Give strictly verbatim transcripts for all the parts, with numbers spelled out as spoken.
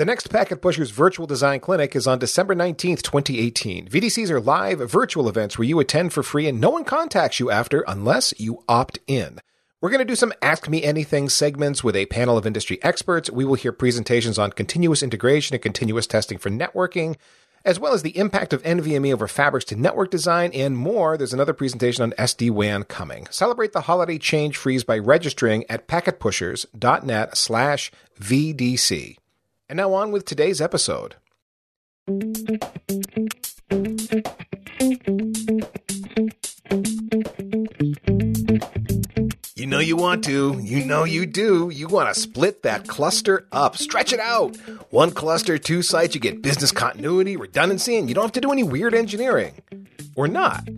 The next Packet Pushers Virtual Design Clinic is on December nineteenth, twenty eighteen. V D Cs are live virtual events where you attend for free and no one contacts you after unless you opt in. We're going to do some Ask Me Anything segments with a panel of industry experts. We will hear presentations on continuous integration and continuous testing for networking, as well as the impact of NVMe over fabrics to network design and more. There's another presentation on S D WAN coming. Celebrate the holiday change freeze by registering at packet pushers dot net slash V D C. And now on with today's episode. You know you want to. You know you do. You want to split that cluster up. Stretch it out. One cluster, two sites. You get business continuity, redundancy, and you don't have to do any weird engineering. Or not.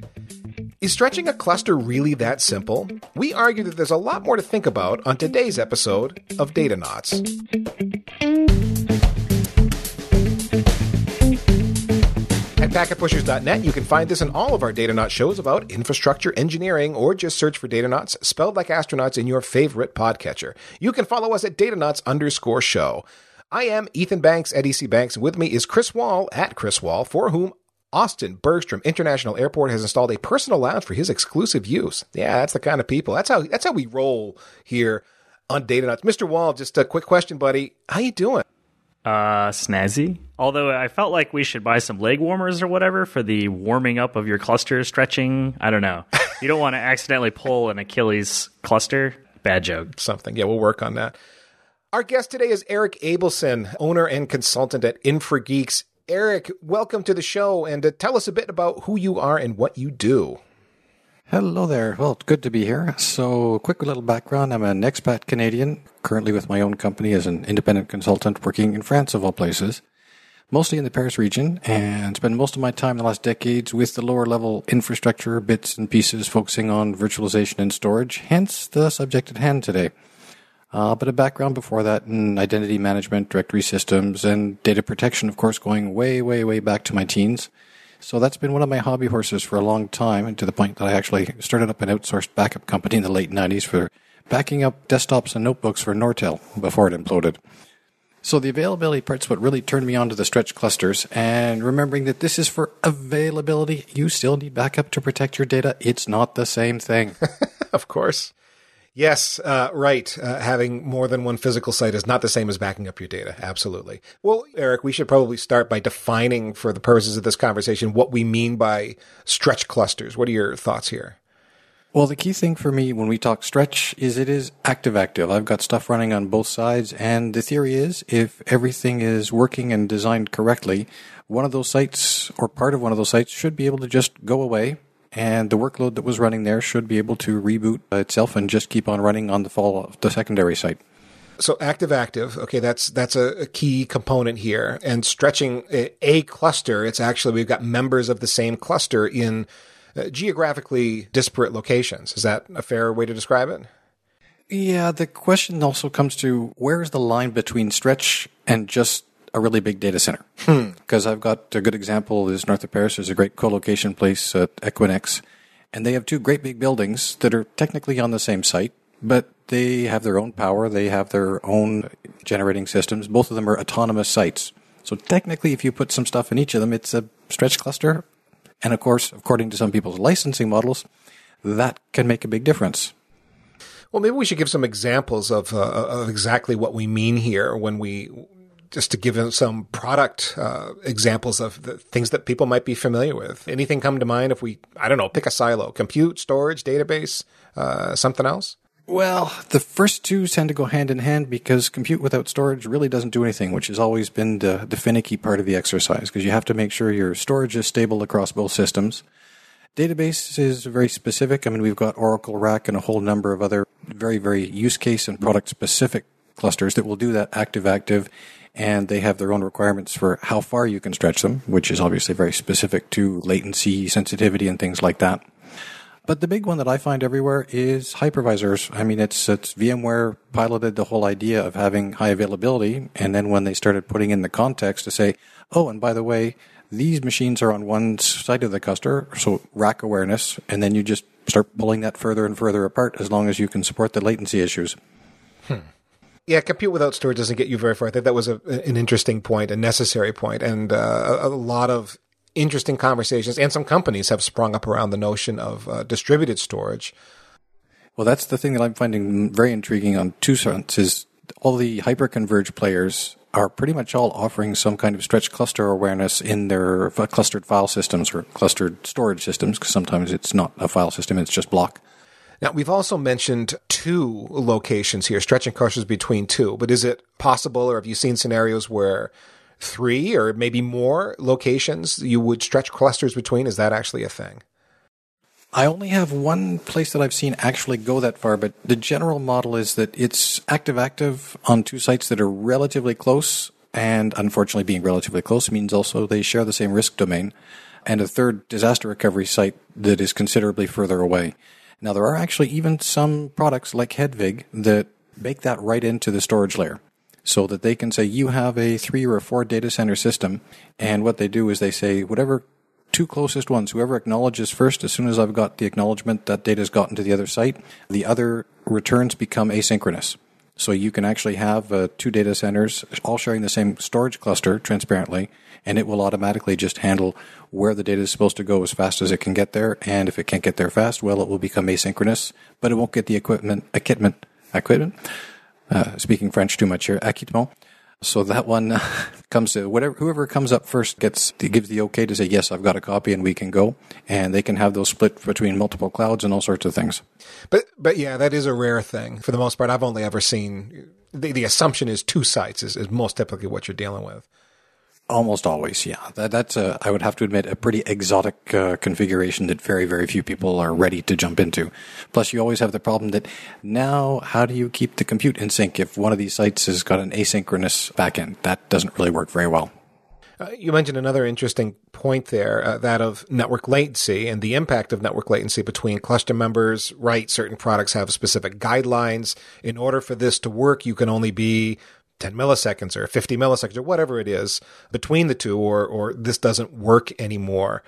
Is stretching a cluster really that simple? We argue that there's a lot more to think about on today's episode of Datanauts. At packet pushers dot net, you can find this and all of our Datanauts shows about infrastructure engineering, or just search for Datanauts, spelled like astronauts, in your favorite podcatcher. You can follow us at Datanauts underscore show. I am Ethan Banks at E C Banks, and with me is Chris Wall at Chris Wall, for whom Austin Bergstrom International Airport has installed a personal lounge for his exclusive use. Yeah, that's the kind of people. That's how that's how we roll here on Datanauts. Mister Wall, just a quick question, buddy. How you doing? Uh, snazzy. Although I felt like we should buy some leg warmers or whatever for the warming up of your cluster stretching. I don't know. You don't want to accidentally pull an Achilles cluster. Bad joke. Something. Yeah, we'll work on that. Our guest today is Eric Abelson, owner and consultant at InfraGeeks. Eric, welcome to the show, and uh, tell us a bit about who you are and what you do. Hello there. Well, it's good to be here. So, quick little background. I'm an expat Canadian, currently with my own company as an independent consultant working in France of all places, mostly in the Paris region, and spend most of my time in the last decades with the lower level infrastructure bits and pieces focusing on virtualization and storage, hence the subject at hand today. Uh, but a background before that in identity management, directory systems, and data protection, of course, going way, way, way back to my teens. So that's been one of my hobby horses for a long time, and to the point that I actually started up an outsourced backup company in the late nineties for backing up desktops and notebooks for Nortel before it imploded. So the availability part's what really turned me on to the stretch clusters, and remembering that this is for availability, you still need backup to protect your data. It's not the same thing. Of course. Yes, uh, right. Uh, having more than one physical site is not the same as backing up your data. Absolutely. Well, Eric, we should probably start by defining, for the purposes of this conversation, what we mean by stretch clusters. What are your thoughts here? Well, the key thing for me when we talk stretch is it is active-active. I've got stuff running on both sides, and the theory is if everything is working and designed correctly, one of those sites or part of one of those sites should be able to just go away, and the workload that was running there should be able to reboot itself and just keep on running on the fall of the secondary site. So active-active, okay, that's that's a, a key component here. And stretching a, a cluster, it's actually we've got members of the same cluster in uh, geographically disparate locations. Is that a fair way to describe it? Yeah, the question also comes to where is the line between stretch and just a really big data center, because hmm. I've got a good example is north of Paris. There's a great co-location place at Equinix, and they have two great big buildings that are technically on the same site, but they have their own power. They have their own generating systems. Both of them are autonomous sites. So technically, if you put some stuff in each of them, it's a stretch cluster. And of course, according to some people's licensing models, that can make a big difference. Well, maybe we should give some examples of, uh, of exactly what we mean here when we just to give some product uh, examples of the things that people might be familiar with. Anything come to mind if we, I don't know, pick a silo? Compute, storage, database, uh, something else? Well, the first two tend to go hand in hand because compute without storage really doesn't do anything, which has always been the, the finicky part of the exercise, because you have to make sure your storage is stable across both systems. Database is very specific. I mean, we've got Oracle R A C and a whole number of other very, very use case and product-specific clusters that will do that active-active, and they have their own requirements for how far you can stretch them, which is obviously very specific to latency, sensitivity, and things like that. But the big one that I find everywhere is hypervisors. I mean, it's, it's VMware piloted the whole idea of having high availability, and then when they started putting in the context to say, oh, and by the way, these machines are on one side of the cluster, so rack awareness, and then you just start pulling that further and further apart as long as you can support the latency issues. Hmm. Yeah, compute without storage doesn't get you very far. I think that was a, an interesting point, a necessary point, and uh, a, a lot of interesting conversations. And some companies have sprung up around the notion of uh, distributed storage. Well, that's the thing that I'm finding very intriguing on two fronts is all the hyperconverged players are pretty much all offering some kind of stretched cluster awareness in their f- clustered file systems or clustered storage systems, because sometimes it's not a file system, it's just block. Now, we've also mentioned two locations here, stretching clusters between two, but is it possible, or have you seen scenarios where three or maybe more locations you would stretch clusters between? Is that actually a thing? I only have one place that I've seen actually go that far, but the general model is that it's active-active on two sites that are relatively close, and unfortunately being relatively close means also they share the same risk domain, and a third disaster recovery site that is considerably further away. Now, there are actually even some products like Hedvig that make that right into the storage layer, so that they can say you have a three or a four data center system, and what they do is they say whatever two closest ones, whoever acknowledges first, as soon as I've got the acknowledgement that data's gotten to the other site, the other returns become asynchronous. So you can actually have uh, two data centers all sharing the same storage cluster transparently, and it will automatically just handle where the data is supposed to go as fast as it can get there, and if it can't get there fast, well, it will become asynchronous, but it won't get the equipment, equipment, equipment, uh, speaking French too much here, equipment. So that one comes to whatever, whoever comes up first gets, gives the okay to say, yes, I've got a copy and we can go. And they can have those split between multiple clouds and all sorts of things. But, but yeah, that is a rare thing. For the most part, I've only ever seen, the, the assumption is two sites is, is most typically what you're dealing with. Almost always, yeah. That, that's, a, I would have to admit, a pretty exotic uh, configuration that very, very few people are ready to jump into. Plus, you always have the problem that now, how do you keep the compute in sync if one of these sites has got an asynchronous backend? That doesn't really work very well. Uh, you mentioned another interesting point there, uh, that of network latency and the impact of network latency between cluster members, right? Certain products have specific guidelines. In order for this to work, you can only be ten milliseconds or fifty milliseconds or whatever it is between the two, or or this doesn't work anymore.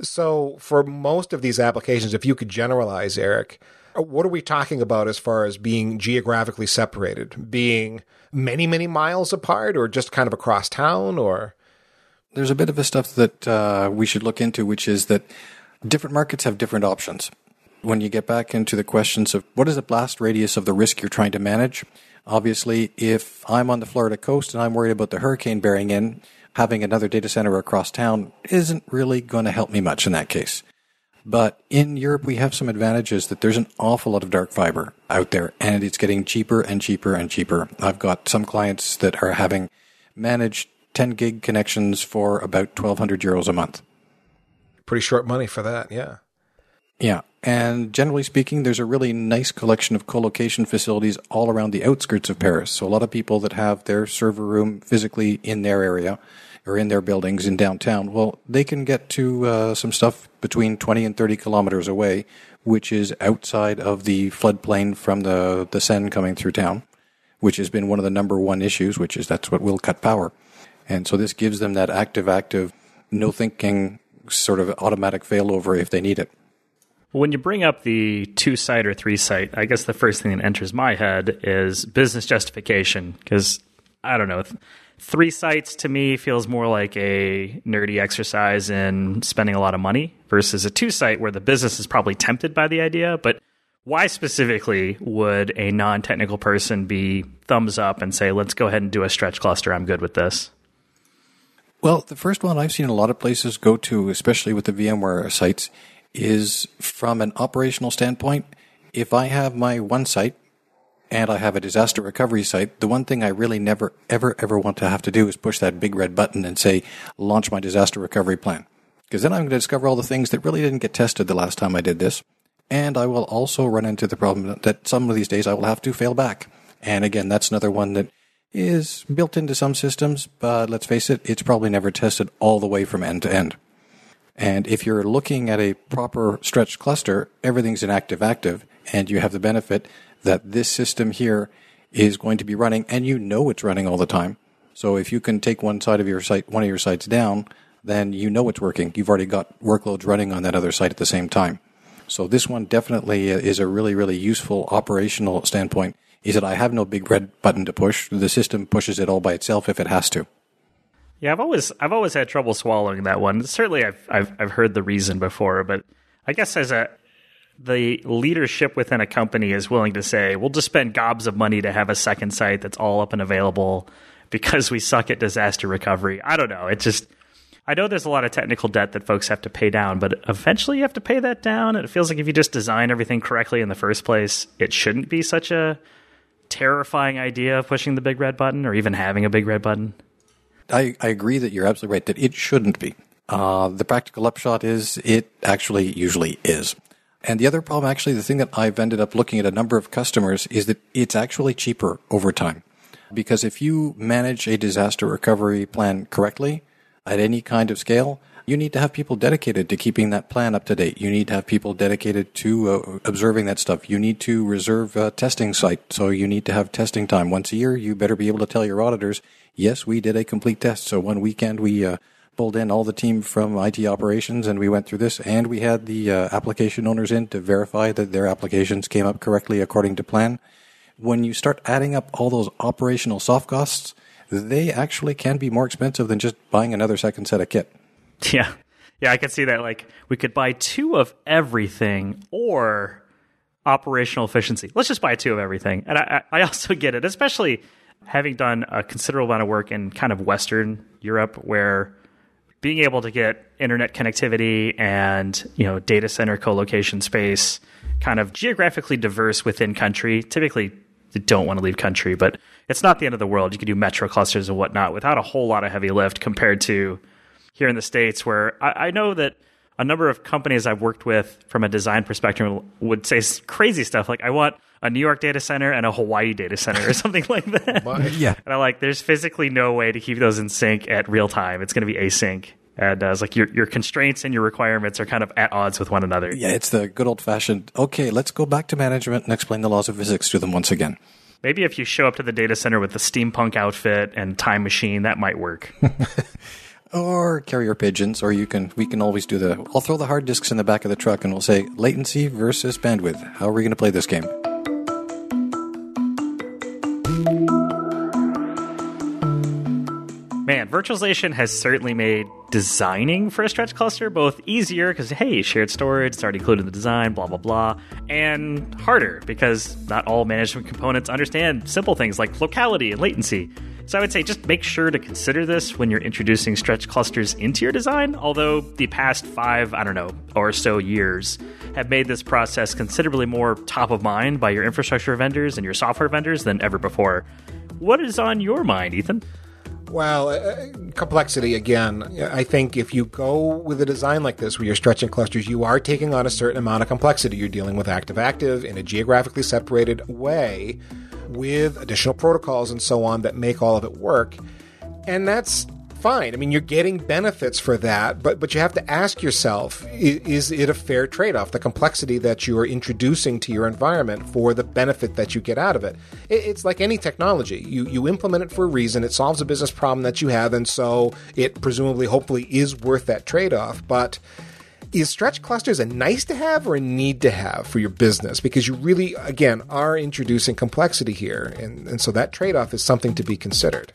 So for most of these applications, if you could generalize, Eric, what are we talking about as far as being geographically separated, being many, many miles apart, or just kind of across town? Or there's a bit of a stuff that uh, we should look into, which is that different markets have different options. When you get back into the questions of what is the blast radius of the risk you're trying to manage, obviously, if I'm on the Florida coast and I'm worried about the hurricane bearing in, having another data center across town isn't really going to help me much in that case. But in Europe, we have some advantages that there's an awful lot of dark fiber out there, and it's getting cheaper and cheaper and cheaper. I've got some clients that are having managed ten gig connections for about twelve hundred euros a month. Pretty short money for that, yeah. Yeah. And generally speaking, there's a really nice collection of co-location facilities all around the outskirts of Paris. So a lot of people that have their server room physically in their area or in their buildings in downtown, well, they can get to uh, some stuff between twenty and thirty kilometers away, which is outside of the floodplain from the, the Seine coming through town, which has been one of the number one issues, which is that's what will cut power. And so this gives them that active-active, no-thinking sort of automatic failover if they need it. When you bring up the two-site or three-site, I guess the first thing that enters my head is business justification, because, I don't know, th- three sites to me feels more like a nerdy exercise in spending a lot of money versus a two-site where the business is probably tempted by the idea. But why specifically would a non-technical person be thumbs up and say, let's go ahead and do a stretch cluster, I'm good with this? Well, the first one I've seen a lot of places go to, especially with the VMware sites, is from an operational standpoint, if I have my one site and I have a disaster recovery site, the one thing I really never, ever, ever want to have to do is push that big red button and say, launch my disaster recovery plan. Because then I'm going to discover all the things that really didn't get tested the last time I did this. And I will also run into the problem that some of these days I will have to fail back. And again, that's another one that is built into some systems, but let's face it, it's probably never tested all the way from end to end. And if you're looking at a proper stretched cluster, everything's in active-active, and you have the benefit that this system here is going to be running, and you know it's running all the time. So if you can take one side of your site, one of your sites down, then you know it's working. You've already got workloads running on that other site at the same time. So this one definitely is a really, really useful operational standpoint is that I have no big red button to push. The system pushes it all by itself if it has to. Yeah, I've always I've always had trouble swallowing that one. Certainly, I've I've I've heard the reason before, but I guess as a the leadership within a company is willing to say, we'll just spend gobs of money to have a second site that's all up and available because we suck at disaster recovery. I don't know. It's just, I know there's a lot of technical debt that folks have to pay down, but eventually you have to pay that down. And it feels like if you just design everything correctly in the first place, it shouldn't be such a terrifying idea of pushing the big red button or even having a big red button. I, I agree that you're absolutely right, that it shouldn't be. Uh, the practical upshot is it actually usually is. And the other problem, actually, the thing that I've ended up looking at a number of customers is that it's actually cheaper over time. Because if you manage a disaster recovery plan correctly at any kind of scale, you need to have people dedicated to keeping that plan up to date. You need to have people dedicated to uh, observing that stuff. You need to reserve a testing site. So you need to have testing time once a year. You better be able to tell your auditors, yes, we did a complete test. So one weekend we uh, pulled in all the team from I T operations and we went through this, and we had the uh, application owners in to verify that their applications came up correctly according to plan. When you start adding up all those operational soft costs, they actually can be more expensive than just buying another second set of kit. Yeah. Yeah, I can see that. Like, we could buy two of everything or operational efficiency. Let's just buy two of everything. And I, I also get it, especially having done a considerable amount of work in kind of Western Europe, where being able to get internet connectivity and, you know, data center co-location space kind of geographically diverse within country. Typically, you don't want to leave country, but it's not the end of the world. You can do metro clusters and whatnot without a whole lot of heavy lift compared to here in the States, where I, I know that a number of companies I've worked with from a design perspective would say crazy stuff like, I want a New York data center and a Hawaii data center or something like that. Why? Yeah. And I'm like, there's physically no way to keep those in sync at real time. It's going to be async. And uh, it's like your your constraints and your requirements are kind of at odds with one another. Yeah, it's the good old-fashioned, okay, let's go back to management and explain the laws of physics to them once again. Maybe if you show up to the data center with a steampunk outfit and time machine, that might work. Or carrier pigeons, or you can we can always do the, I'll throw the hard disks in the back of the truck and we'll say latency versus bandwidth. How are we going to play this game? Man, virtualization has certainly made designing for a stretch cluster both easier because, hey, shared storage, it's already included in the design, blah, blah, blah, and harder because not all management components understand simple things like locality and latency. So I would say just make sure to consider this when you're introducing stretch clusters into your design, although the past five, I don't know, or so years have made this process considerably more top of mind by your infrastructure vendors and your software vendors than ever before. What is on your mind, Ethan? Well, uh, complexity again. I think if you go with a design like this where you're stretching clusters, you are taking on a certain amount of complexity. You're dealing with active-active in a geographically separated way with additional protocols and so on that make all of it work. And that's fine. I mean, you're getting benefits for that, but but you have to ask yourself, is, is it a fair trade-off, the complexity that you are introducing to your environment for the benefit that you get out of it? it it's like any technology. You, you implement it for a reason. It solves a business problem that you have, and so it presumably, hopefully, is worth that trade-off. But is stretch clusters a nice-to-have or a need-to-have for your business? Because you really, again, are introducing complexity here, and, and so that trade-off is something to be considered.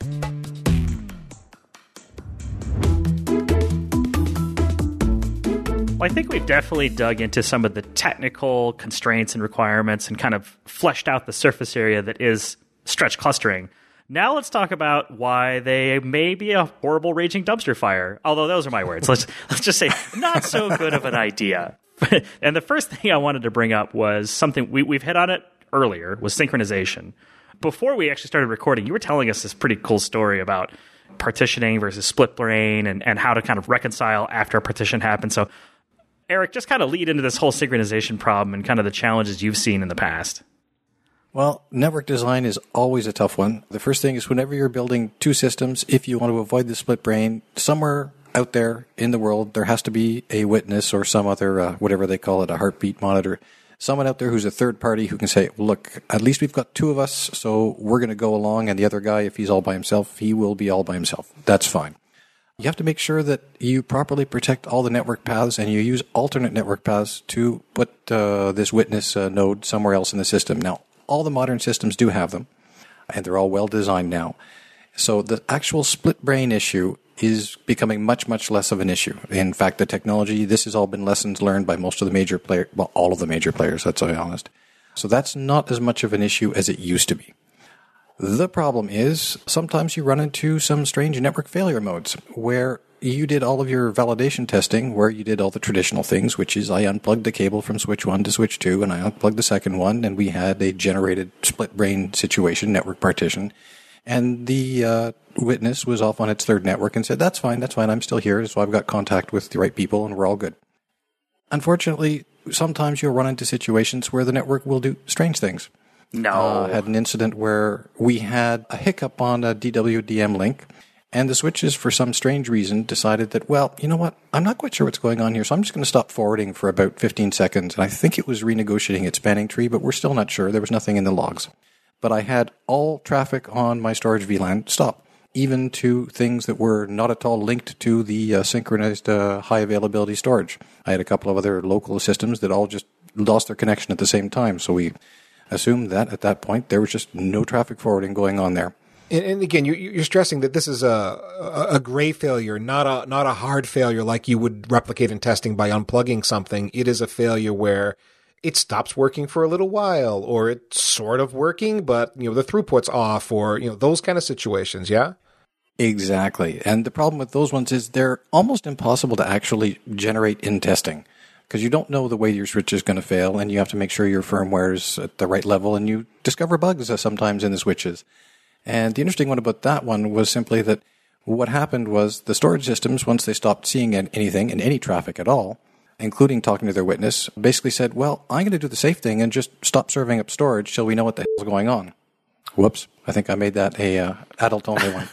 Well, I think we've definitely dug into some of the technical constraints and requirements and kind of fleshed out the surface area that is stretch clustering. Now let's talk about why they may be a horrible raging dumpster fire, although those are my words. Let's let's just say not so good of an idea. And the first thing I wanted to bring up was something we, we've hit on it earlier, was synchronization. Before we actually started recording, you were telling us this pretty cool story about partitioning versus split brain and, and how to kind of reconcile after a partition happens. So Eric, just kind of lead into this whole synchronization problem and kind of the challenges you've seen in the past. Well, network design is always a tough one. The first thing is whenever you're building two systems, if you want to avoid the split brain, somewhere out there in the world, there has to be a witness or some other, uh, whatever they call it, a heartbeat monitor. Someone out there who's a third party who can say, look, at least we've got two of us, so we're going to go along. And the other guy, if he's all by himself, he will be all by himself. That's fine. You have to make sure that you properly protect all the network paths and you use alternate network paths to put uh, this witness uh, node somewhere else in the system. Now, all the modern systems do have them, and they're all well designed now. So the actual split brain issue is becoming much, much less of an issue. In fact, the technology, this has all been lessons learned by most of the major players, well, all of the major players, let's be honest. So that's not as much of an issue as it used to be. The problem is sometimes you run into some strange network failure modes where you did all of your validation testing, where you did all the traditional things, which is I unplugged the cable from switch one to switch two, and I unplugged the second one, and we had a generated split brain situation, network partition. And the uh, witness was off on its third network and said, that's fine, that's fine, I'm still here, so I've got contact with the right people and we're all good. Unfortunately, sometimes you'll run into situations where the network will do strange things. No. I uh, had an incident where we had a hiccup on a D W D M link, and the switches, for some strange reason, decided that, well, you know what, I'm not quite sure what's going on here, so I'm just going to stop forwarding for about fifteen seconds, and I think it was renegotiating its spanning tree, but we're still not sure. There was nothing in the logs. But I had all traffic on my storage V LAN stop, even to things that were not at all linked to the uh, synchronized uh, high availability storage. I had a couple of other local systems that all just lost their connection at the same time. So we assumed that at that point there was just no traffic forwarding going on there. And, and again, you're, you're stressing that this is a, a gray failure, not a not a hard failure like you would replicate in testing by unplugging something. It is a failure where it stops working for a little while, or it's sort of working, but you know the throughput's off, or you know those kind of situations, yeah? Exactly. And the problem with those ones is they're almost impossible to actually generate in testing, because you don't know the way your switch is going to fail, and you have to make sure your firmware is at the right level, and you discover bugs sometimes in the switches. And the interesting one about that one was simply that what happened was the storage systems, once they stopped seeing anything and any traffic at all, including talking to their witness, basically said, well, I'm going to do the safe thing and just stop serving up storage till we know what the hell's going on. Whoops. I think I made that a uh, adult-only one.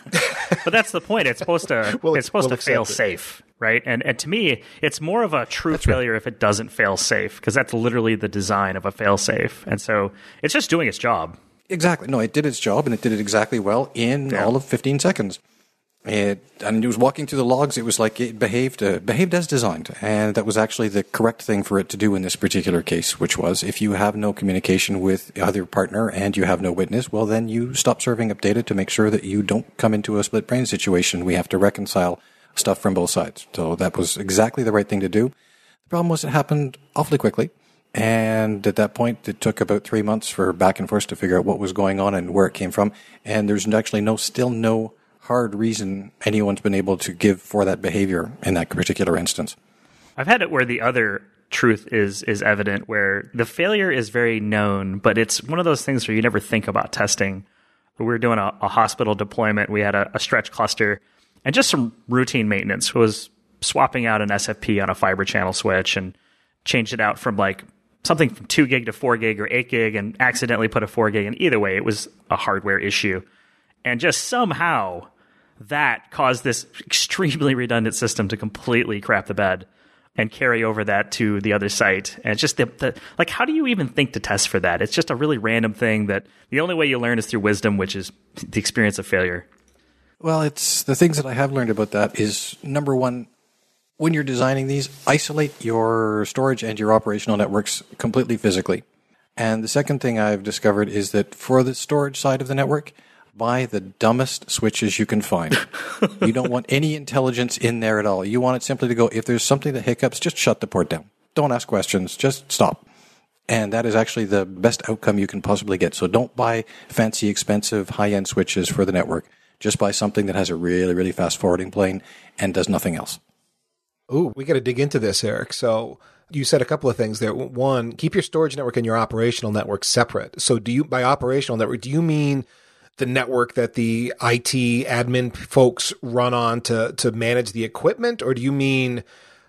But that's the point. It's supposed to well, it's supposed well to fail it. safe, right? And and to me, it's more of a true that's failure right. if it doesn't fail safe, because that's literally the design of a fail-safe. And so it's just doing its job. Exactly. No, it did its job, and it did it exactly well in yeah. all of fifteen seconds. It, and it was walking through the logs. It was like it behaved uh, behaved as designed. And that was actually the correct thing for it to do in this particular case, which was if you have no communication with either partner and you have no witness, well, then you stop serving up data to make sure that you don't come into a split brain situation. We have to reconcile stuff from both sides. So that was exactly the right thing to do. The problem was it happened awfully quickly. And at that point, it took about three months for back and forth to figure out what was going on and where it came from. And there's actually no, still no hard reason anyone's been able to give for that behavior in that particular instance. I've had it where the other truth is is evident, where the failure is very known, but it's one of those things where you never think about testing. We were doing a, a hospital deployment. We had a, a stretch cluster, and just some routine maintenance was swapping out an S F P on a fiber channel switch and changed it out from like something from two gig to four gig or eight gig, and accidentally put a four gig. And either way, it was a hardware issue, and just somehow that caused this extremely redundant system to completely crap the bed and carry over that to the other site. And it's just the, the like, how do you even think to test for that? It's just a really random thing that the only way you learn is through wisdom, which is the experience of failure. Well, it's the things that I have learned about that is, number one, when you're designing these, isolate your storage and your operational networks completely physically. And the second thing I've discovered is that for the storage side of the network, buy the dumbest switches you can find. You don't want any intelligence in there at all. You want it simply to go, if there's something that hiccups, just shut the port down. Don't ask questions. Just stop. And that is actually the best outcome you can possibly get. So don't buy fancy, expensive, high-end switches for the network. Just buy something that has a really, really fast forwarding plane and does nothing else. Ooh, we got to dig into this, Eric. So you said a couple of things there. One, keep your storage network and your operational network separate. So do you, by operational network, do you mean the network that the I T admin folks run on to to manage the equipment? Or do you mean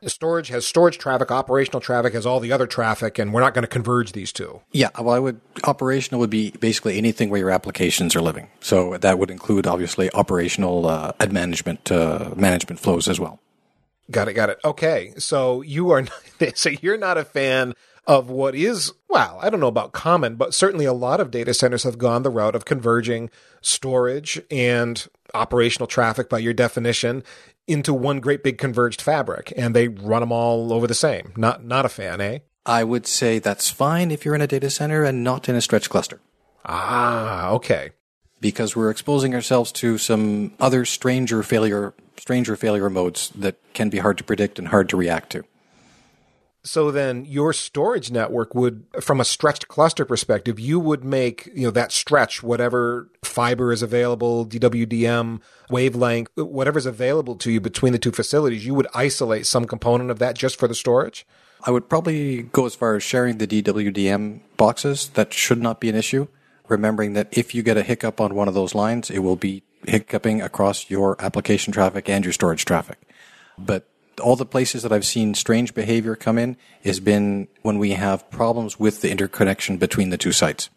storage has storage traffic, operational traffic has all the other traffic, and we're not going to converge these two? Yeah, well, I would operational would be basically anything where your applications are living. So that would include, obviously, operational uh, ad management uh, management flows as well. Got it, got it. Okay, so you are not, so you're not a fan of what is, well, I don't know about common, but certainly a lot of data centers have gone the route of converging storage and operational traffic, by your definition, into one great big converged fabric, and they run them all over the same. Not not a fan, eh? I would say that's fine if you're in a data center and not in a stretch cluster. Ah, okay. Because we're exposing ourselves to some other stranger failure, stranger failure modes that can be hard to predict and hard to react to. So then your storage network would, from a stretched cluster perspective, you would make, you know, that stretch, whatever fiber is available, D W D M, wavelength, whatever's available to you between the two facilities, you would isolate some component of that just for the storage? I would probably go as far as sharing the D W D M boxes. That should not be an issue. Remembering that if you get a hiccup on one of those lines, it will be hiccuping across your application traffic and your storage traffic. But all the places that I've seen strange behavior come in has been when we have problems with the interconnection between the two sites.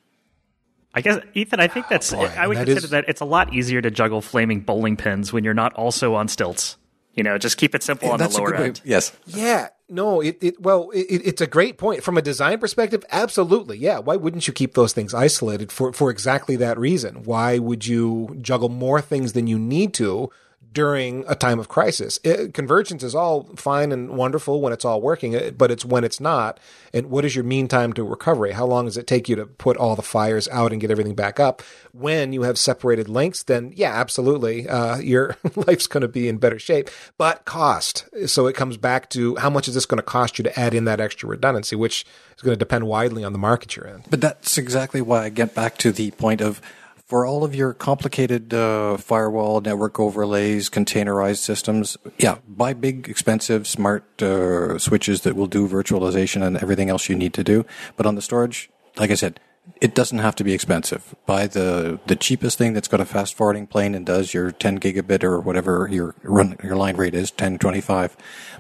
I guess, Ethan, I think that's, oh, I would that consider is... that it's a lot easier to juggle flaming bowling pins when you're not also on stilts. You know, just keep it simple yeah, on the lower end. Yes. Yeah. No, it, it well, it, it's a great point. From a design perspective, absolutely. Yeah. Why wouldn't you keep those things isolated for, for exactly that reason? Why would you juggle more things than you need to during a time of crisis? It, convergence is all fine and wonderful when it's all working, but it's when it's not. And what is your mean time to recovery? How long does it take you to put all the fires out and get everything back up? When you have separated links, then yeah, absolutely. Uh, your life's going to be in better shape, but cost. So it comes back to how much is this going to cost you to add in that extra redundancy, which is going to depend widely on the market you're in. But that's exactly why I get back to the point of, for all of your complicated uh, firewall, network overlays, containerized systems, yeah, buy big, expensive, smart uh, switches that will do virtualization and everything else you need to do. But on the storage, like I said, it doesn't have to be expensive. Buy the, the cheapest thing that's got a fast forwarding plane and does your ten gigabit or whatever your run, your line rate is, ten, twenty-five.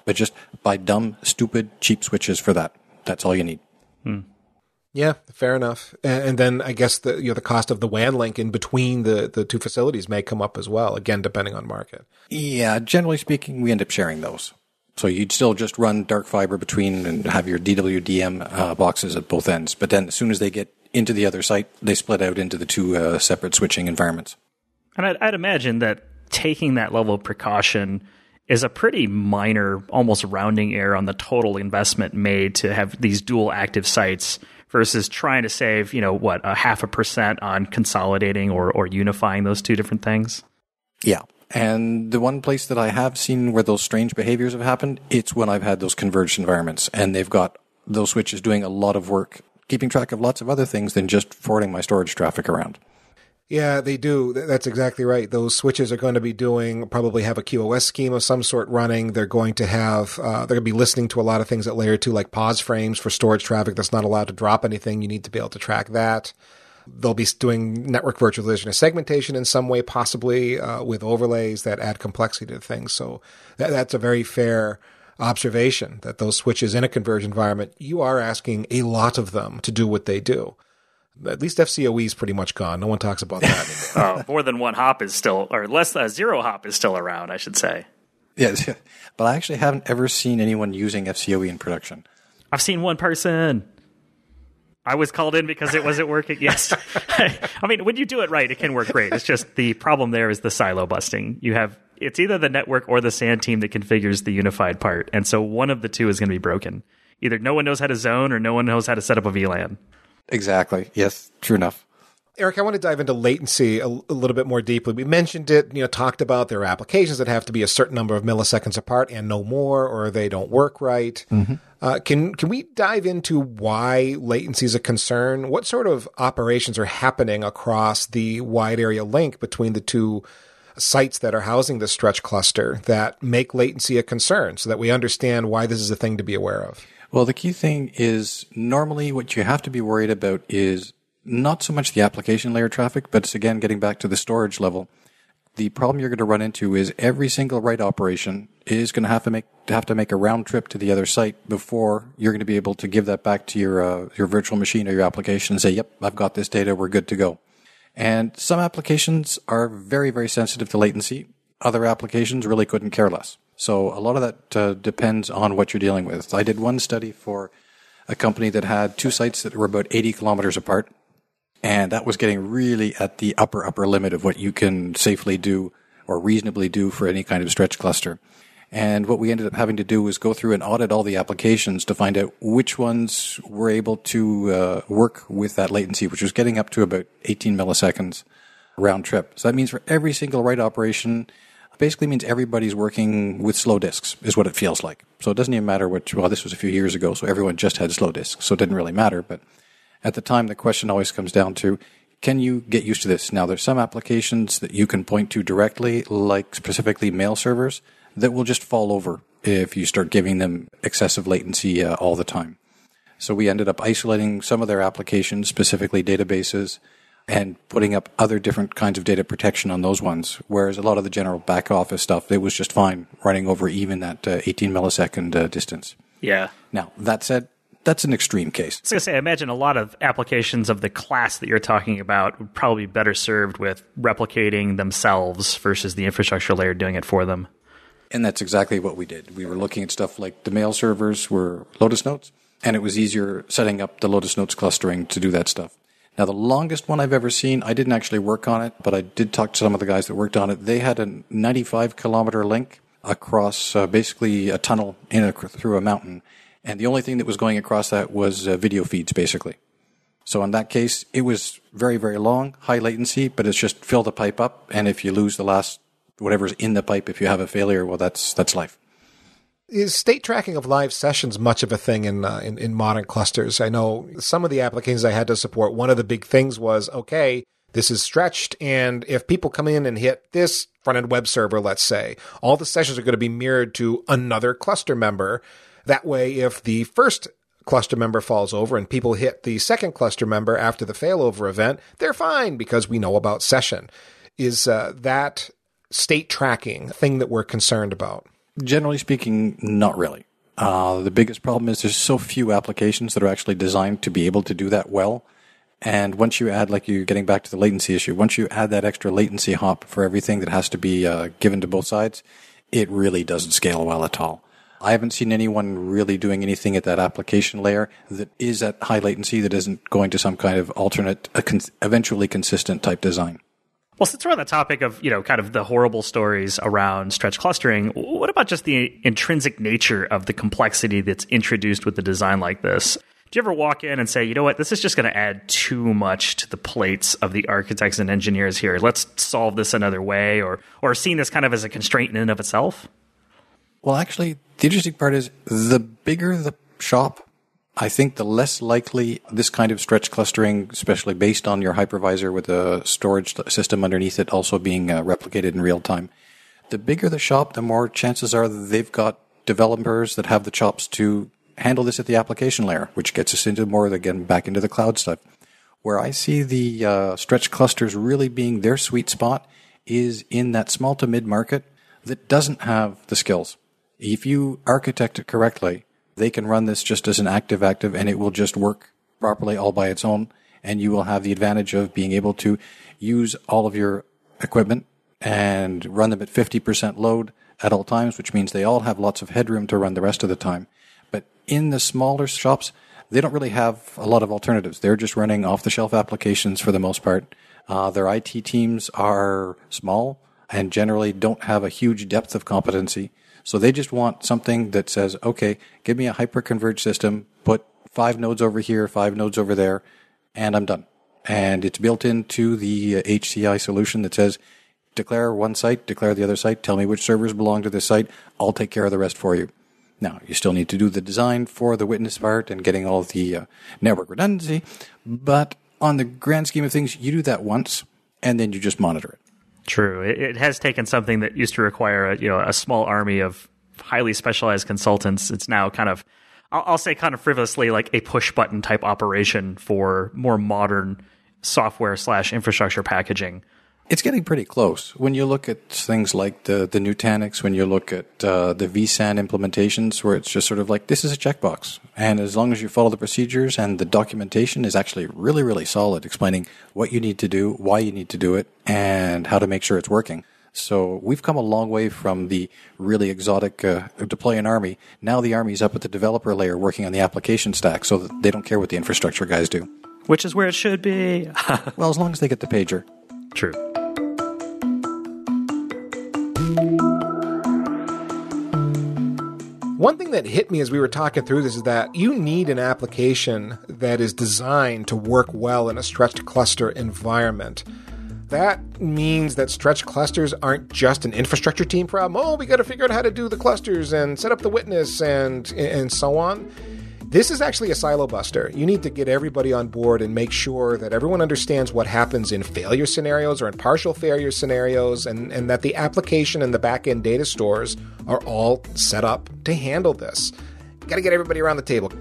But just buy dumb, stupid, cheap switches for that. That's all you need. Hmm. Yeah, fair enough. And then I guess the you know the cost of the W A N link in between the, the two facilities may come up as well, again, depending on market. Yeah, generally speaking, we end up sharing those. So you'd still just run dark fiber between and have your D W D M uh, boxes at both ends. But then as soon as they get into the other site, they split out into the two uh, separate switching environments. And I'd, I'd imagine that taking that level of precaution is a pretty minor, almost rounding error on the total investment made to have these dual active sites versus trying to save, you know, what, a half a percent on consolidating or, or unifying those two different things? Yeah. And the one place that I have seen where those strange behaviors have happened, it's when I've had those converged environments. And they've got those switches doing a lot of work, keeping track of lots of other things than just forwarding my storage traffic around. Yeah, they do. That's exactly right. Those switches are going to be doing, probably have a QoS scheme of some sort running. They're going to have, uh, they're going to be listening to a lot of things at layer two, like pause frames for storage traffic that's not allowed to drop anything. You need to be able to track that. They'll be doing network virtualization and segmentation in some way, possibly uh, with overlays that add complexity to things. So that, that's a very fair observation that those switches in a converged environment, you are asking a lot of them to do what they do. At least F C O E is pretty much gone. No one talks about that anymore. Oh, more than one hop is still, or less uh, zero hop is still around, I should say. Yes, yeah, but I actually haven't ever seen anyone using F C O E in production. I've seen one person. I was called in because it wasn't working. Yes. I mean, when you do it right, it can work great. It's just the problem there is the silo busting. You have, it's either the network or the S A N team that configures the unified part. And so one of the two is going to be broken. Either no one knows how to zone or no one knows how to set up a V LAN. Exactly. Yes. True enough. Eric, I want to dive into latency a, a little bit more deeply. We mentioned it, you know, talked about there are applications that have to be a certain number of milliseconds apart and no more, or they don't work right. Mm-hmm. Uh, can can we dive into why latency is a concern? What sort of operations are happening across the wide area link between the two sites that are housing the stretch cluster that make latency a concern so that we understand why this is a thing to be aware of? Well, the key thing is normally what you have to be worried about is not so much the application layer traffic, but it's again getting back to the storage level. The problem you're going to run into is every single write operation is going to have to make have to make a round trip to the other site before you're going to be able to give that back to your uh, your virtual machine or your application and say, "Yep, I've got this data. We're good to go." And some applications are very, very sensitive to latency. Other applications really couldn't care less. So a lot of that uh, depends on what you're dealing with. I did one study for a company that had two sites that were about eighty kilometers apart, and that was getting really at the upper, upper limit of what you can safely do or reasonably do for any kind of stretch cluster. And what we ended up having to do was go through and audit all the applications to find out which ones were able to uh, work with that latency, which was getting up to about eighteen milliseconds round trip. So that means for every single write operation, basically means everybody's working with slow disks is what it feels like. So it doesn't even matter which, well, this was a few years ago, so everyone just had slow disks, so it didn't really matter. But at the time, the question always comes down to, can you get used to this? Now, there's some applications that you can point to directly, like specifically mail servers, that will just fall over if you start giving them excessive latency uh, all the time. So we ended up isolating some of their applications, specifically databases, and putting up other different kinds of data protection on those ones, whereas a lot of the general back office stuff, it was just fine running over even that uh, eighteen millisecond uh, distance. Yeah. Now, that said, that's an extreme case. I was going to say, I imagine a lot of applications of the class that you're talking about would probably be better served with replicating themselves versus the infrastructure layer doing it for them. And that's exactly what we did. We were looking at stuff like the mail servers were Lotus Notes, and it was easier setting up the Lotus Notes clustering to do that stuff. Now, the longest one I've ever seen, I didn't actually work on it, but I did talk to some of the guys that worked on it. They had a ninety-five kilometer link across uh, basically a tunnel in a, through a mountain. And the only thing that was going across that was uh, video feeds, basically. So in that case, it was very, very long, high latency, but it's just fill the pipe up. And if you lose the last, whatever's in the pipe, if you have a failure, well, that's that's life. Is state tracking of live sessions much of a thing in, uh, in in modern clusters? I know some of the applications I had to support, one of the big things was, okay, this is stretched, and if people come in and hit this front-end web server, let's say, all the sessions are going to be mirrored to another cluster member. That way, if the first cluster member falls over and people hit the second cluster member after the failover event, they're fine because we know about session. Is uh, that state tracking a thing that we're concerned about? Generally speaking, not really. Uh, the biggest problem is there's so few applications that are actually designed to be able to do that well. And once you add, like you're getting back to the latency issue, once you add that extra latency hop for everything that has to be uh, given to both sides, it really doesn't scale well at all. I haven't seen anyone really doing anything at that application layer that is at high latency that isn't going to some kind of alternate, a con- eventually consistent type design. Well, since we're on the topic of, you know, kind of the horrible stories around stretch clustering, what about just the intrinsic nature of the complexity that's introduced with a design like this? Do you ever walk in and say, you know what, this is just going to add too much to the plates of the architects and engineers here. Let's solve this another way, or or seeing this kind of as a constraint in and of itself? Well, actually, the interesting part is the bigger the shop, I think the less likely this kind of stretch clustering, especially based on your hypervisor with a storage system underneath it also being uh, replicated in real time. The bigger the shop, the more chances are they've got developers that have the chops to handle this at the application layer, which gets us into more, again, back into the cloud stuff. Where I see the uh, stretch clusters really being their sweet spot is in that small to mid-market that doesn't have the skills. If you architect it correctly, they can run this just as an active-active, and it will just work properly all by its own, and you will have the advantage of being able to use all of your equipment and run them at fifty percent load at all times, which means they all have lots of headroom to run the rest of the time. But in the smaller shops, they don't really have a lot of alternatives. They're just running off-the-shelf applications for the most part. Uh, their I T teams are small and generally don't have a huge depth of competency. So they just want something that says, okay, give me a hyperconverged system, put five nodes over here, five nodes over there, and I'm done. And it's built into the H C I solution that says, declare one site, declare the other site, tell me which servers belong to this site, I'll take care of the rest for you. Now, you still need to do the design for the witness part and getting all the uh, network redundancy, but on the grand scheme of things, you do that once, and then you just monitor it. True. It has taken something that used to require a, you know, a small army of highly specialized consultants. It's now kind of, I'll say kind of frivolously, like a push-button type operation for more modern software slash infrastructure packaging. It's getting pretty close. When you look at things like the, the Nutanix, when you look at uh, the vSAN implementations, where it's just sort of like, this is a checkbox. And as long as you follow the procedures and the documentation is actually really, really solid, explaining what you need to do, why you need to do it, and how to make sure it's working. So we've come a long way from the really exotic uh, deploy an army. Now the army's up at the developer layer working on the application stack so that they don't care what the infrastructure guys do. Which is where it should be. Well, as long as they get the pager. True. Thank you. One thing that hit me as we were talking through this is that you need an application that is designed to work well in a stretched cluster environment. That means that stretched clusters aren't just an infrastructure team problem. Oh, we got to figure out how to do the clusters and set up the witness and and so on. This is actually a silo buster. You need to get everybody on board and make sure that everyone understands what happens in failure scenarios or in partial failure scenarios, and, and that the application and the back-end data stores are all set up to handle this. Got to get everybody around the table.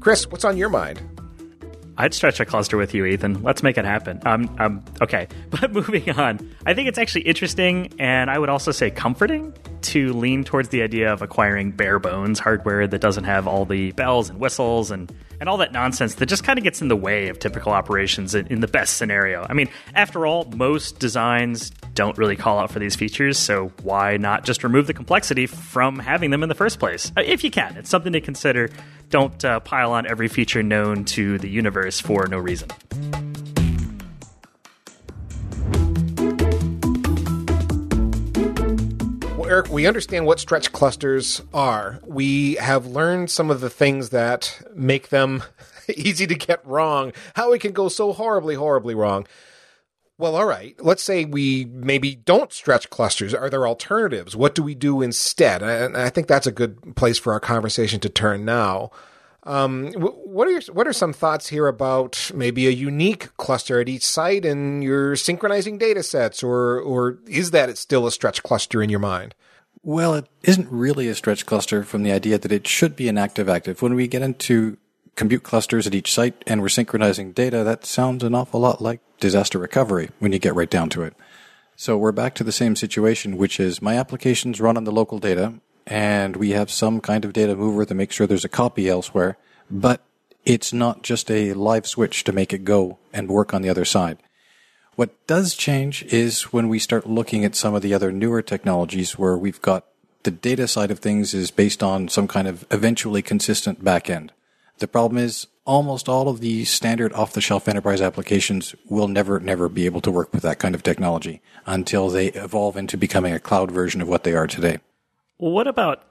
Chris, what's on your mind? I'd stretch a cluster with you, Ethan. Let's make it happen. Um, um, okay, but moving on. I think it's actually interesting, and I would also say comforting, to lean towards the idea of acquiring bare bones hardware that doesn't have all the bells and whistles and, and all that nonsense that just kind of gets in the way of typical operations in, in the best scenario. I mean, after all, most designs don't really call out for these features, so why not just remove the complexity from having them in the first place? If you can, it's something to consider. Don't uh, pile on every feature known to the universe for no reason. Well, Eric, we understand what stretch clusters are. We have learned some of the things that make them easy to get wrong, how it can go so horribly, horribly wrong. Well, all right. Let's say we maybe don't stretch clusters. Are there alternatives? What do we do instead? And I think that's a good place for our conversation to turn now. Um, what are your, what are some thoughts here about maybe a unique cluster at each site and you're synchronizing data sets, or or is that still a stretch cluster in your mind? Well, it isn't really a stretch cluster from the idea that it should be an active-active. When we get into compute clusters at each site and we're synchronizing data, that sounds an awful lot like disaster recovery when you get right down to it. So we're back to the same situation, which is my applications run on the local data, and we have some kind of data mover to make sure there's a copy elsewhere, but it's not just a live switch to make it go and work on the other side. What does change is when we start looking at some of the other newer technologies where we've got the data side of things is based on some kind of eventually consistent back end. The problem is almost all of the standard off-the-shelf enterprise applications will never, never be able to work with that kind of technology until they evolve into becoming a cloud version of what they are today. Well, what about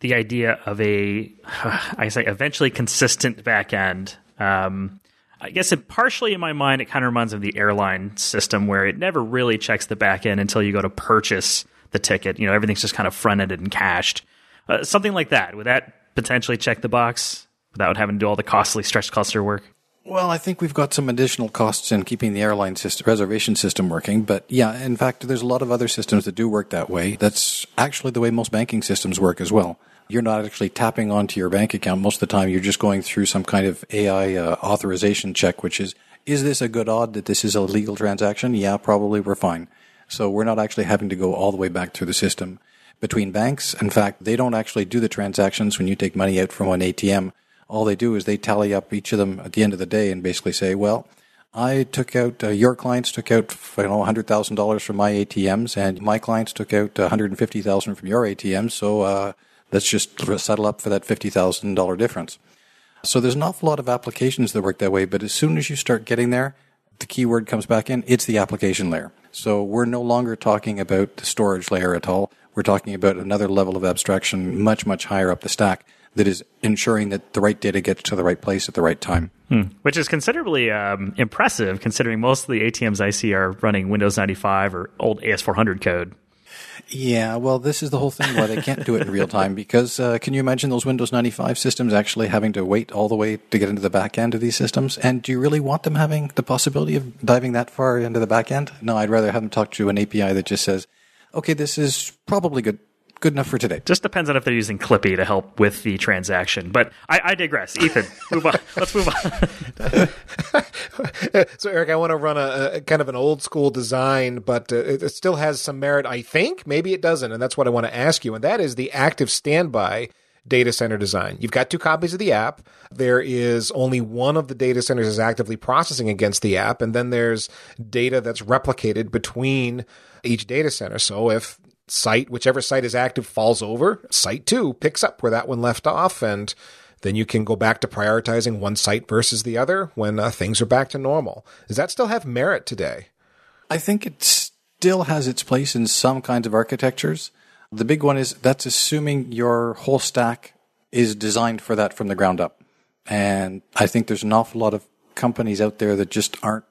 the idea of a, I say, eventually consistent back end? Um, I guess it partially in my mind, it kind of reminds me of the airline system where it never really checks the back end until you go to purchase the ticket. You know, everything's just kind of front-ended and cached. Uh, something like that. Would that potentially check the box without having to do all the costly stretch cluster work? Well, I think we've got some additional costs in keeping the airline system, reservation system working. But yeah, in fact, there's a lot of other systems that do work that way. That's actually the way most banking systems work as well. You're not actually tapping onto your bank account most of the time. You're just going through some kind of A I uh, authorization check, which is, is this a good odd that this is a legal transaction? Yeah, probably, we're fine. So we're not actually having to go all the way back through the system. Between banks, in fact, they don't actually do the transactions when you take money out from an A T M. All they do is they tally up each of them at the end of the day and basically say, well, I took out, uh, your clients took out, you know, one hundred thousand dollars from my A T Ms, and my clients took out one hundred fifty thousand dollars from your A T M, so uh, let's just settle up for that fifty thousand dollars difference. So there's an awful lot of applications that work that way, but as soon as you start getting there, the keyword comes back in, it's the application layer. So we're no longer talking about the storage layer at all. We're talking about another level of abstraction much, much higher up the stack that is ensuring that the right data gets to the right place at the right time. Hmm. Which is considerably um, impressive, considering most of the A T Ms I see are running Windows ninety-five or old A S four hundred code. Yeah, well, this is the whole thing why they can't do it in real time, because uh, can you imagine those Windows ninety-five systems actually having to wait all the way to get into the back end of these systems? And do you really want them having the possibility of diving that far into the back end? No, I'd rather have them talk to an A P I that just says, okay, this is probably good. Good enough for today. Just depends on if they're using Clippy to help with the transaction. But I, I digress. Ethan, move on. Let's move on. So, Eric, I want to run a, a kind of an old school design, but uh, it, it still has some merit, I think. Maybe it doesn't. And that's what I want to ask you. And that is the active standby data center design. You've got two copies of the app. There is only one of the data centers is actively processing against the app. And then there's data that's replicated between each data center. So if site, whichever site is active, falls over, site two picks up where that one left off, and then you can go back to prioritizing one site versus the other when uh, things are back to normal. Does that still have merit today? I think it still has its place in some kinds of architectures. The big one is that's assuming your whole stack is designed for that from the ground up. And I think there's an awful lot of companies out there that just aren't,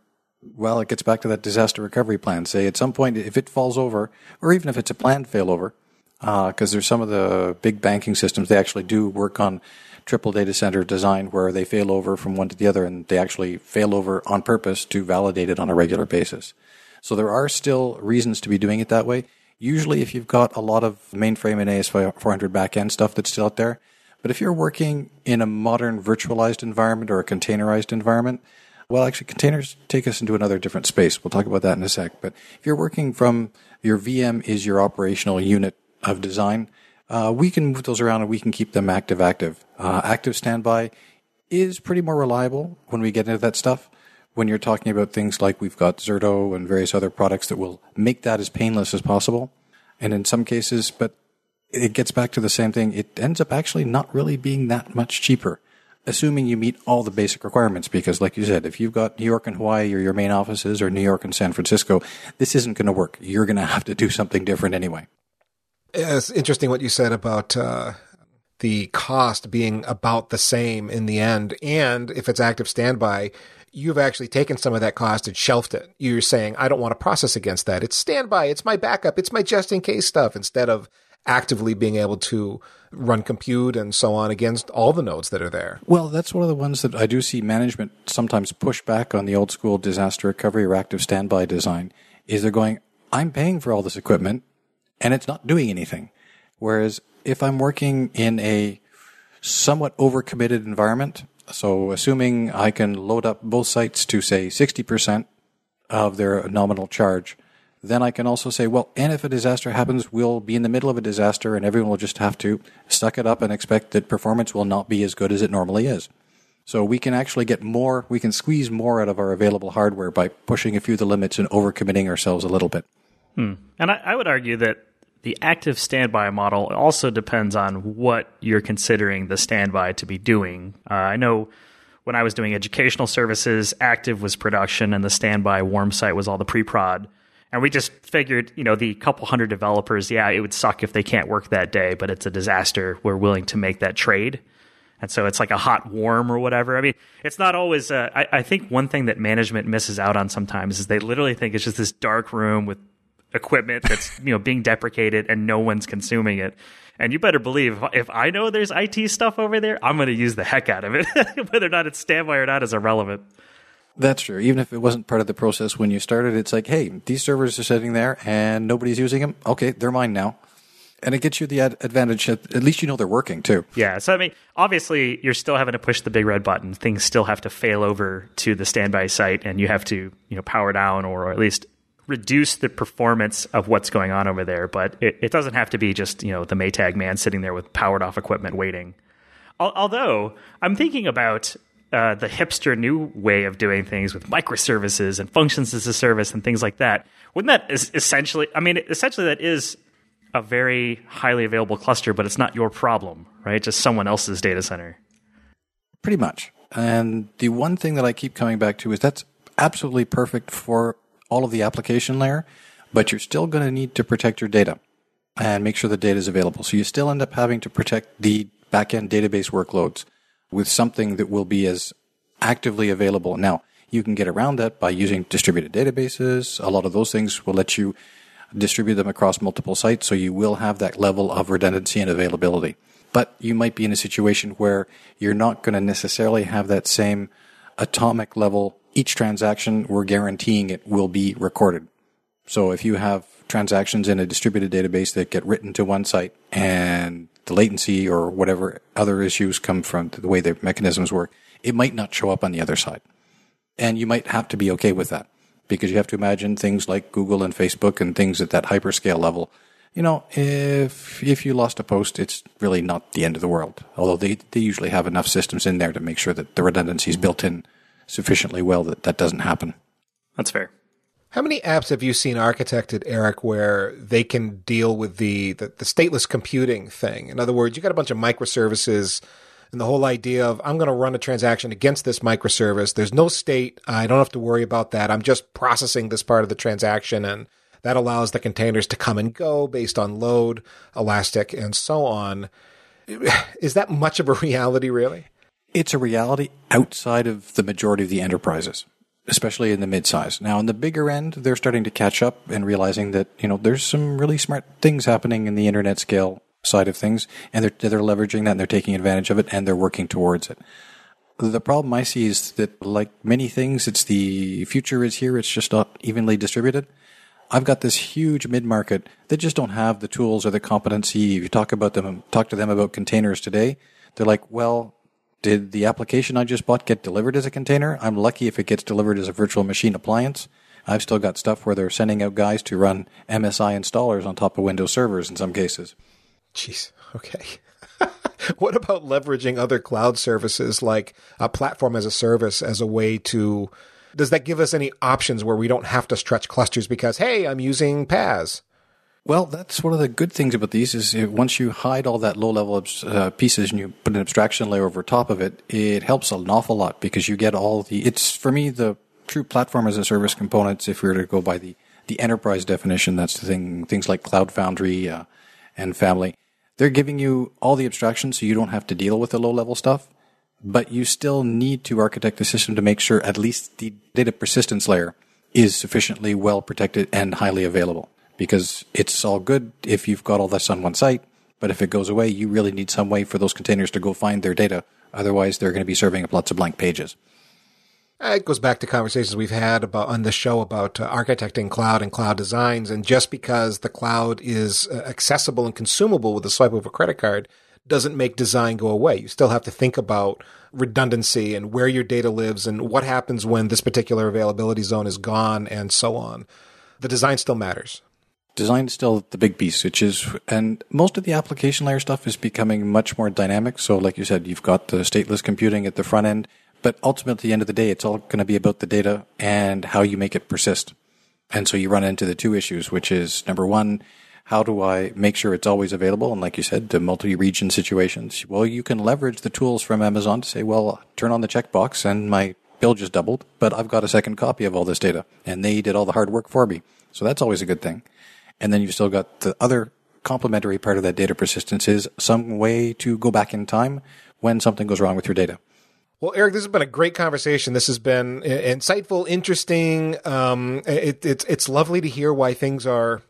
well, it gets back to that disaster recovery plan. Say at some point, if it falls over, or even if it's a planned failover, because uh, there's some of the big banking systems, they actually do work on triple data center design where they fail over from one to the other, and they actually fail over on purpose to validate it on a regular basis. So there are still reasons to be doing it that way. Usually if you've got a lot of mainframe and A S four hundred backend stuff that's still out there. But if you're working in a modern virtualized environment or a containerized environment, well, actually, containers take us into another different space. We'll talk about that in a sec. But if you're working from your V M is your operational unit of design, uh, we can move those around and we can keep them active, active. Uh, active standby is pretty more reliable when we get into that stuff. When you're talking about things like we've got Zerto and various other products that will make that as painless as possible. And in some cases, but it gets back to the same thing. It ends up actually not really being that much cheaper, assuming you meet all the basic requirements, because like you said, if you've got New York and Hawaii or your main offices, or New York and San Francisco, this isn't going to work. You're going to have to do something different anyway. It's interesting what you said about uh, the cost being about the same in the end. And if it's active standby, you've actually taken some of that cost and shelved it. You're saying, I don't want to process against that. It's standby. It's my backup. It's my just-in-case stuff, instead of actively being able to run compute and so on against all the nodes that are there. Well, that's one of the ones that I do see management sometimes push back on, the old school disaster recovery or active standby design, is they're going, I'm paying for all this equipment and it's not doing anything. Whereas if I'm working in a somewhat overcommitted environment, so assuming I can load up both sites to say sixty percent of their nominal charge, then I can also say, well, and if a disaster happens, we'll be in the middle of a disaster and everyone will just have to suck it up and expect that performance will not be as good as it normally is. So we can actually get more, we can squeeze more out of our available hardware by pushing a few of the limits and overcommitting ourselves a little bit. Hmm. And I, I would argue that the active standby model also depends on what you're considering the standby to be doing. Uh, I know when I was doing educational services, active was production and the standby warm site was all the pre-prod. And we just figured, you know, the couple hundred developers, yeah, it would suck if they can't work that day, but it's a disaster. We're willing to make that trade. And so it's like a hot warm or whatever. I mean, it's not always, uh, I, I think one thing that management misses out on sometimes is they literally think it's just this dark room with equipment that's, you know, being deprecated and no one's consuming it. And you better believe if I know there's I T stuff over there, I'm going to use the heck out of it. Whether or not it's standby or not is irrelevant. That's true. Even if it wasn't part of the process when you started, it's like, hey, these servers are sitting there and nobody's using them. Okay, they're mine now. And it gets you the ad- advantage that at least you know they're working too. Yeah. So, I mean, obviously, you're still having to push the big red button. Things still have to fail over to the standby site, and you have to, you know, power down or at least reduce the performance of what's going on over there. But it, it doesn't have to be just, you know, the Maytag man sitting there with powered off equipment waiting. Al- although, I'm thinking about... Uh, the hipster new way of doing things with microservices and functions as a service and things like that. Wouldn't that is essentially, I mean, essentially that is a very highly available cluster, but it's not your problem, right? Just someone else's data center. Pretty much. And the one thing that I keep coming back to is that's absolutely perfect for all of the application layer, but you're still going to need to protect your data and make sure the data is available. So you still end up having to protect the backend database workloads with something that will be as actively available. Now, you can get around that by using distributed databases. A lot of those things will let you distribute them across multiple sites, so you will have that level of redundancy and availability. But you might be in a situation where you're not going to necessarily have that same atomic level. Each transaction, we're guaranteeing it will be recorded. So if you have transactions in a distributed database that get written to one site and the latency or whatever other issues come from the way their mechanisms work, it might not show up on the other side. And you might have to be okay with that, because you have to imagine things like Google and Facebook and things at that hyperscale level. You know, if if you lost a post, it's really not the end of the world, although they, they usually have enough systems in there to make sure that the redundancy is built in sufficiently well that that doesn't happen. That's fair. How many apps have you seen architected, Eric, where they can deal with the, the, the stateless computing thing? In other words, you got a bunch of microservices and the whole idea of, I'm going to run a transaction against this microservice. There's no state. I don't have to worry about that. I'm just processing this part of the transaction, and that allows the containers to come and go based on load, elastic, and so on. Is that much of a reality, really? It's a reality outside of the majority of the enterprises, especially in the mid-size. Now, in the bigger end, they're starting to catch up and realizing that, you know, there's some really smart things happening in the internet scale side of things, and they're, they're leveraging that, and they're taking advantage of it, and they're working towards it. The problem I see is that, like many things, it's the future is here, it's just not evenly distributed. I've got this huge mid-market that just don't have the tools or the competency. If you talk about them, talk to them about containers today, they're like, well, did the application I just bought get delivered as a container? I'm lucky if it gets delivered as a virtual machine appliance. I've still got stuff where they're sending out guys to run M S I installers on top of Windows servers in some cases. Jeez, okay. What about leveraging other cloud services like a platform as a service as a way to... Does that give us any options where we don't have to stretch clusters because, hey, I'm using PaaS? Well, that's one of the good things about these is once you hide all that low-level uh, pieces and you put an abstraction layer over top of it, it helps an awful lot because you get all the – it's, for me, the true platform as a service components, if we were to go by the, the enterprise definition, that's the thing, things like Cloud Foundry uh, and family. They're giving you all the abstractions so you don't have to deal with the low-level stuff. But you still need to architect the system to make sure at least the data persistence layer is sufficiently well protected and highly available. Because it's all good if you've got all this on one site, but if it goes away, you really need some way for those containers to go find their data. Otherwise, they're going to be serving up lots of blank pages. It goes back to conversations we've had about on the show about uh, architecting cloud and cloud designs. And just because the cloud is uh, accessible and consumable with a swipe of a credit card doesn't make design go away. You still have to think about redundancy and where your data lives and what happens when this particular availability zone is gone and so on. The design still matters. Design is still the big piece, which is, and most of the application layer stuff is becoming much more dynamic. So like you said, you've got the stateless computing at the front end, but ultimately at the end of the day, it's all going to be about the data and how you make it persist. And so you run into the two issues, which is number one, how do I make sure it's always available? And like you said, the multi-region situations. Well, you can leverage the tools from Amazon to say, well, turn on the checkbox and my bill just doubled, but I've got a second copy of all this data. And they did all the hard work for me. So that's always a good thing. And then you've still got the other complementary part of that data persistence is some way to go back in time when something goes wrong with your data. Well, Eric, this has been a great conversation. This has been insightful, interesting. Um, it, it, it's lovely to hear why things are...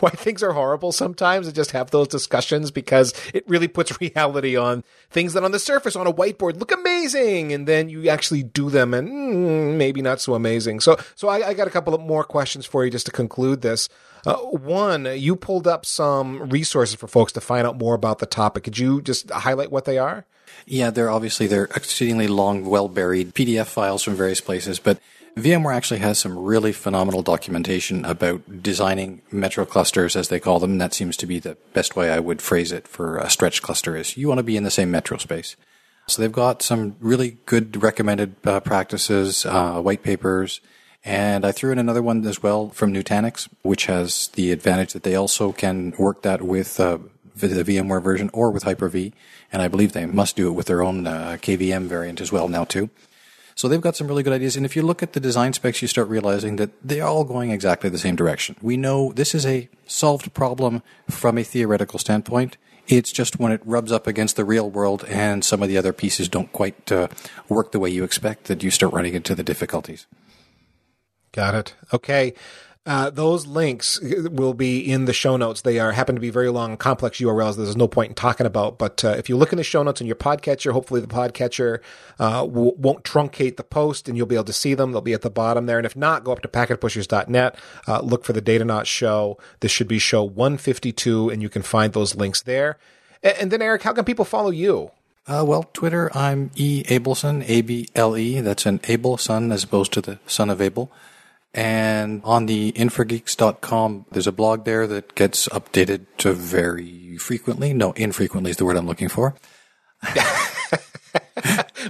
why things are horrible sometimes, and just have those discussions because it really puts reality on things that on the surface on a whiteboard look amazing, and then you actually do them and mm, maybe not so amazing. So so I, I got a couple of more questions for you just to conclude this. Uh, one, you pulled up some resources for folks to find out more about the topic. Could you just highlight what they are? Yeah, they're obviously they're exceedingly long, well-buried P D F files from various places, but VMware actually has some really phenomenal documentation about designing metro clusters, as they call them. That seems to be the best way I would phrase it for a stretch cluster is you want to be in the same metro space. So they've got some really good recommended uh, practices, uh, white papers. And I threw in another one as well from Nutanix, which has the advantage that they also can work that with uh, the VMware version or with Hyper-V. And I believe they must do it with their own uh, K V M variant as well now too. So they've got some really good ideas. And if you look at the design specs, you start realizing that they're all going exactly the same direction. We know this is a solved problem from a theoretical standpoint. It's just when it rubs up against the real world and some of the other pieces don't quite uh, work the way you expect that you start running into the difficulties. Got it. Okay. Uh, those links will be in the show notes. They are happen to be very long, complex U R Ls. There's no point in talking about, but uh, if you look in the show notes in your podcatcher, hopefully the podcatcher uh, w- won't truncate the post, and you'll be able to see them. They'll be at the bottom there. And if not, go up to packet pushers dot net, uh, look for the Datanauts show. This should be show one fifty-two, and you can find those links there. And, and then, Eric, how can people follow you? Uh, well, Twitter, I'm E. Abelson, A B L E. That's an Abel son as opposed to the son of Abel. And on the infra geeks dot com, there's a blog there that gets updated to very frequently. No, infrequently is the word I'm looking for.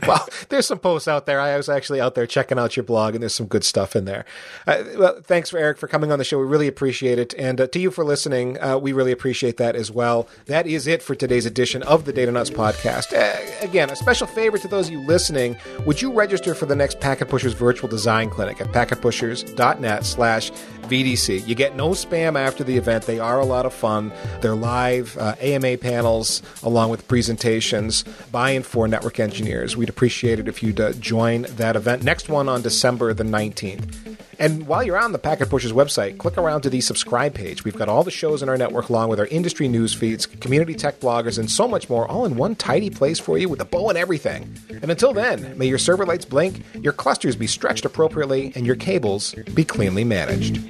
Well, there's some posts out there. I was actually out there checking out your blog, and there's some good stuff in there. Uh, well, thanks, for Eric, for coming on the show. We really appreciate it. And uh, to you for listening, uh, we really appreciate that as well. That is it for today's edition of the Datanauts podcast. Uh, again, a special favor to those of you listening. Would you register for the next Packet Pushers virtual design clinic at packet pushers dot net slash V D C? You get no spam after the event. They are a lot of fun. They're live uh, A M A panels along with presentations by and for network engineers. We'd appreciate it if you'd uh, join that event. Next one on December the nineteenth. And while you're on the Packet Pushers website, click around to the subscribe page. We've got all the shows in our network along with our industry news feeds, community tech bloggers, and so much more all in one tidy place for you with a bow and everything. And until then, may your server lights blink, your clusters be stretched appropriately, and your cables be cleanly managed.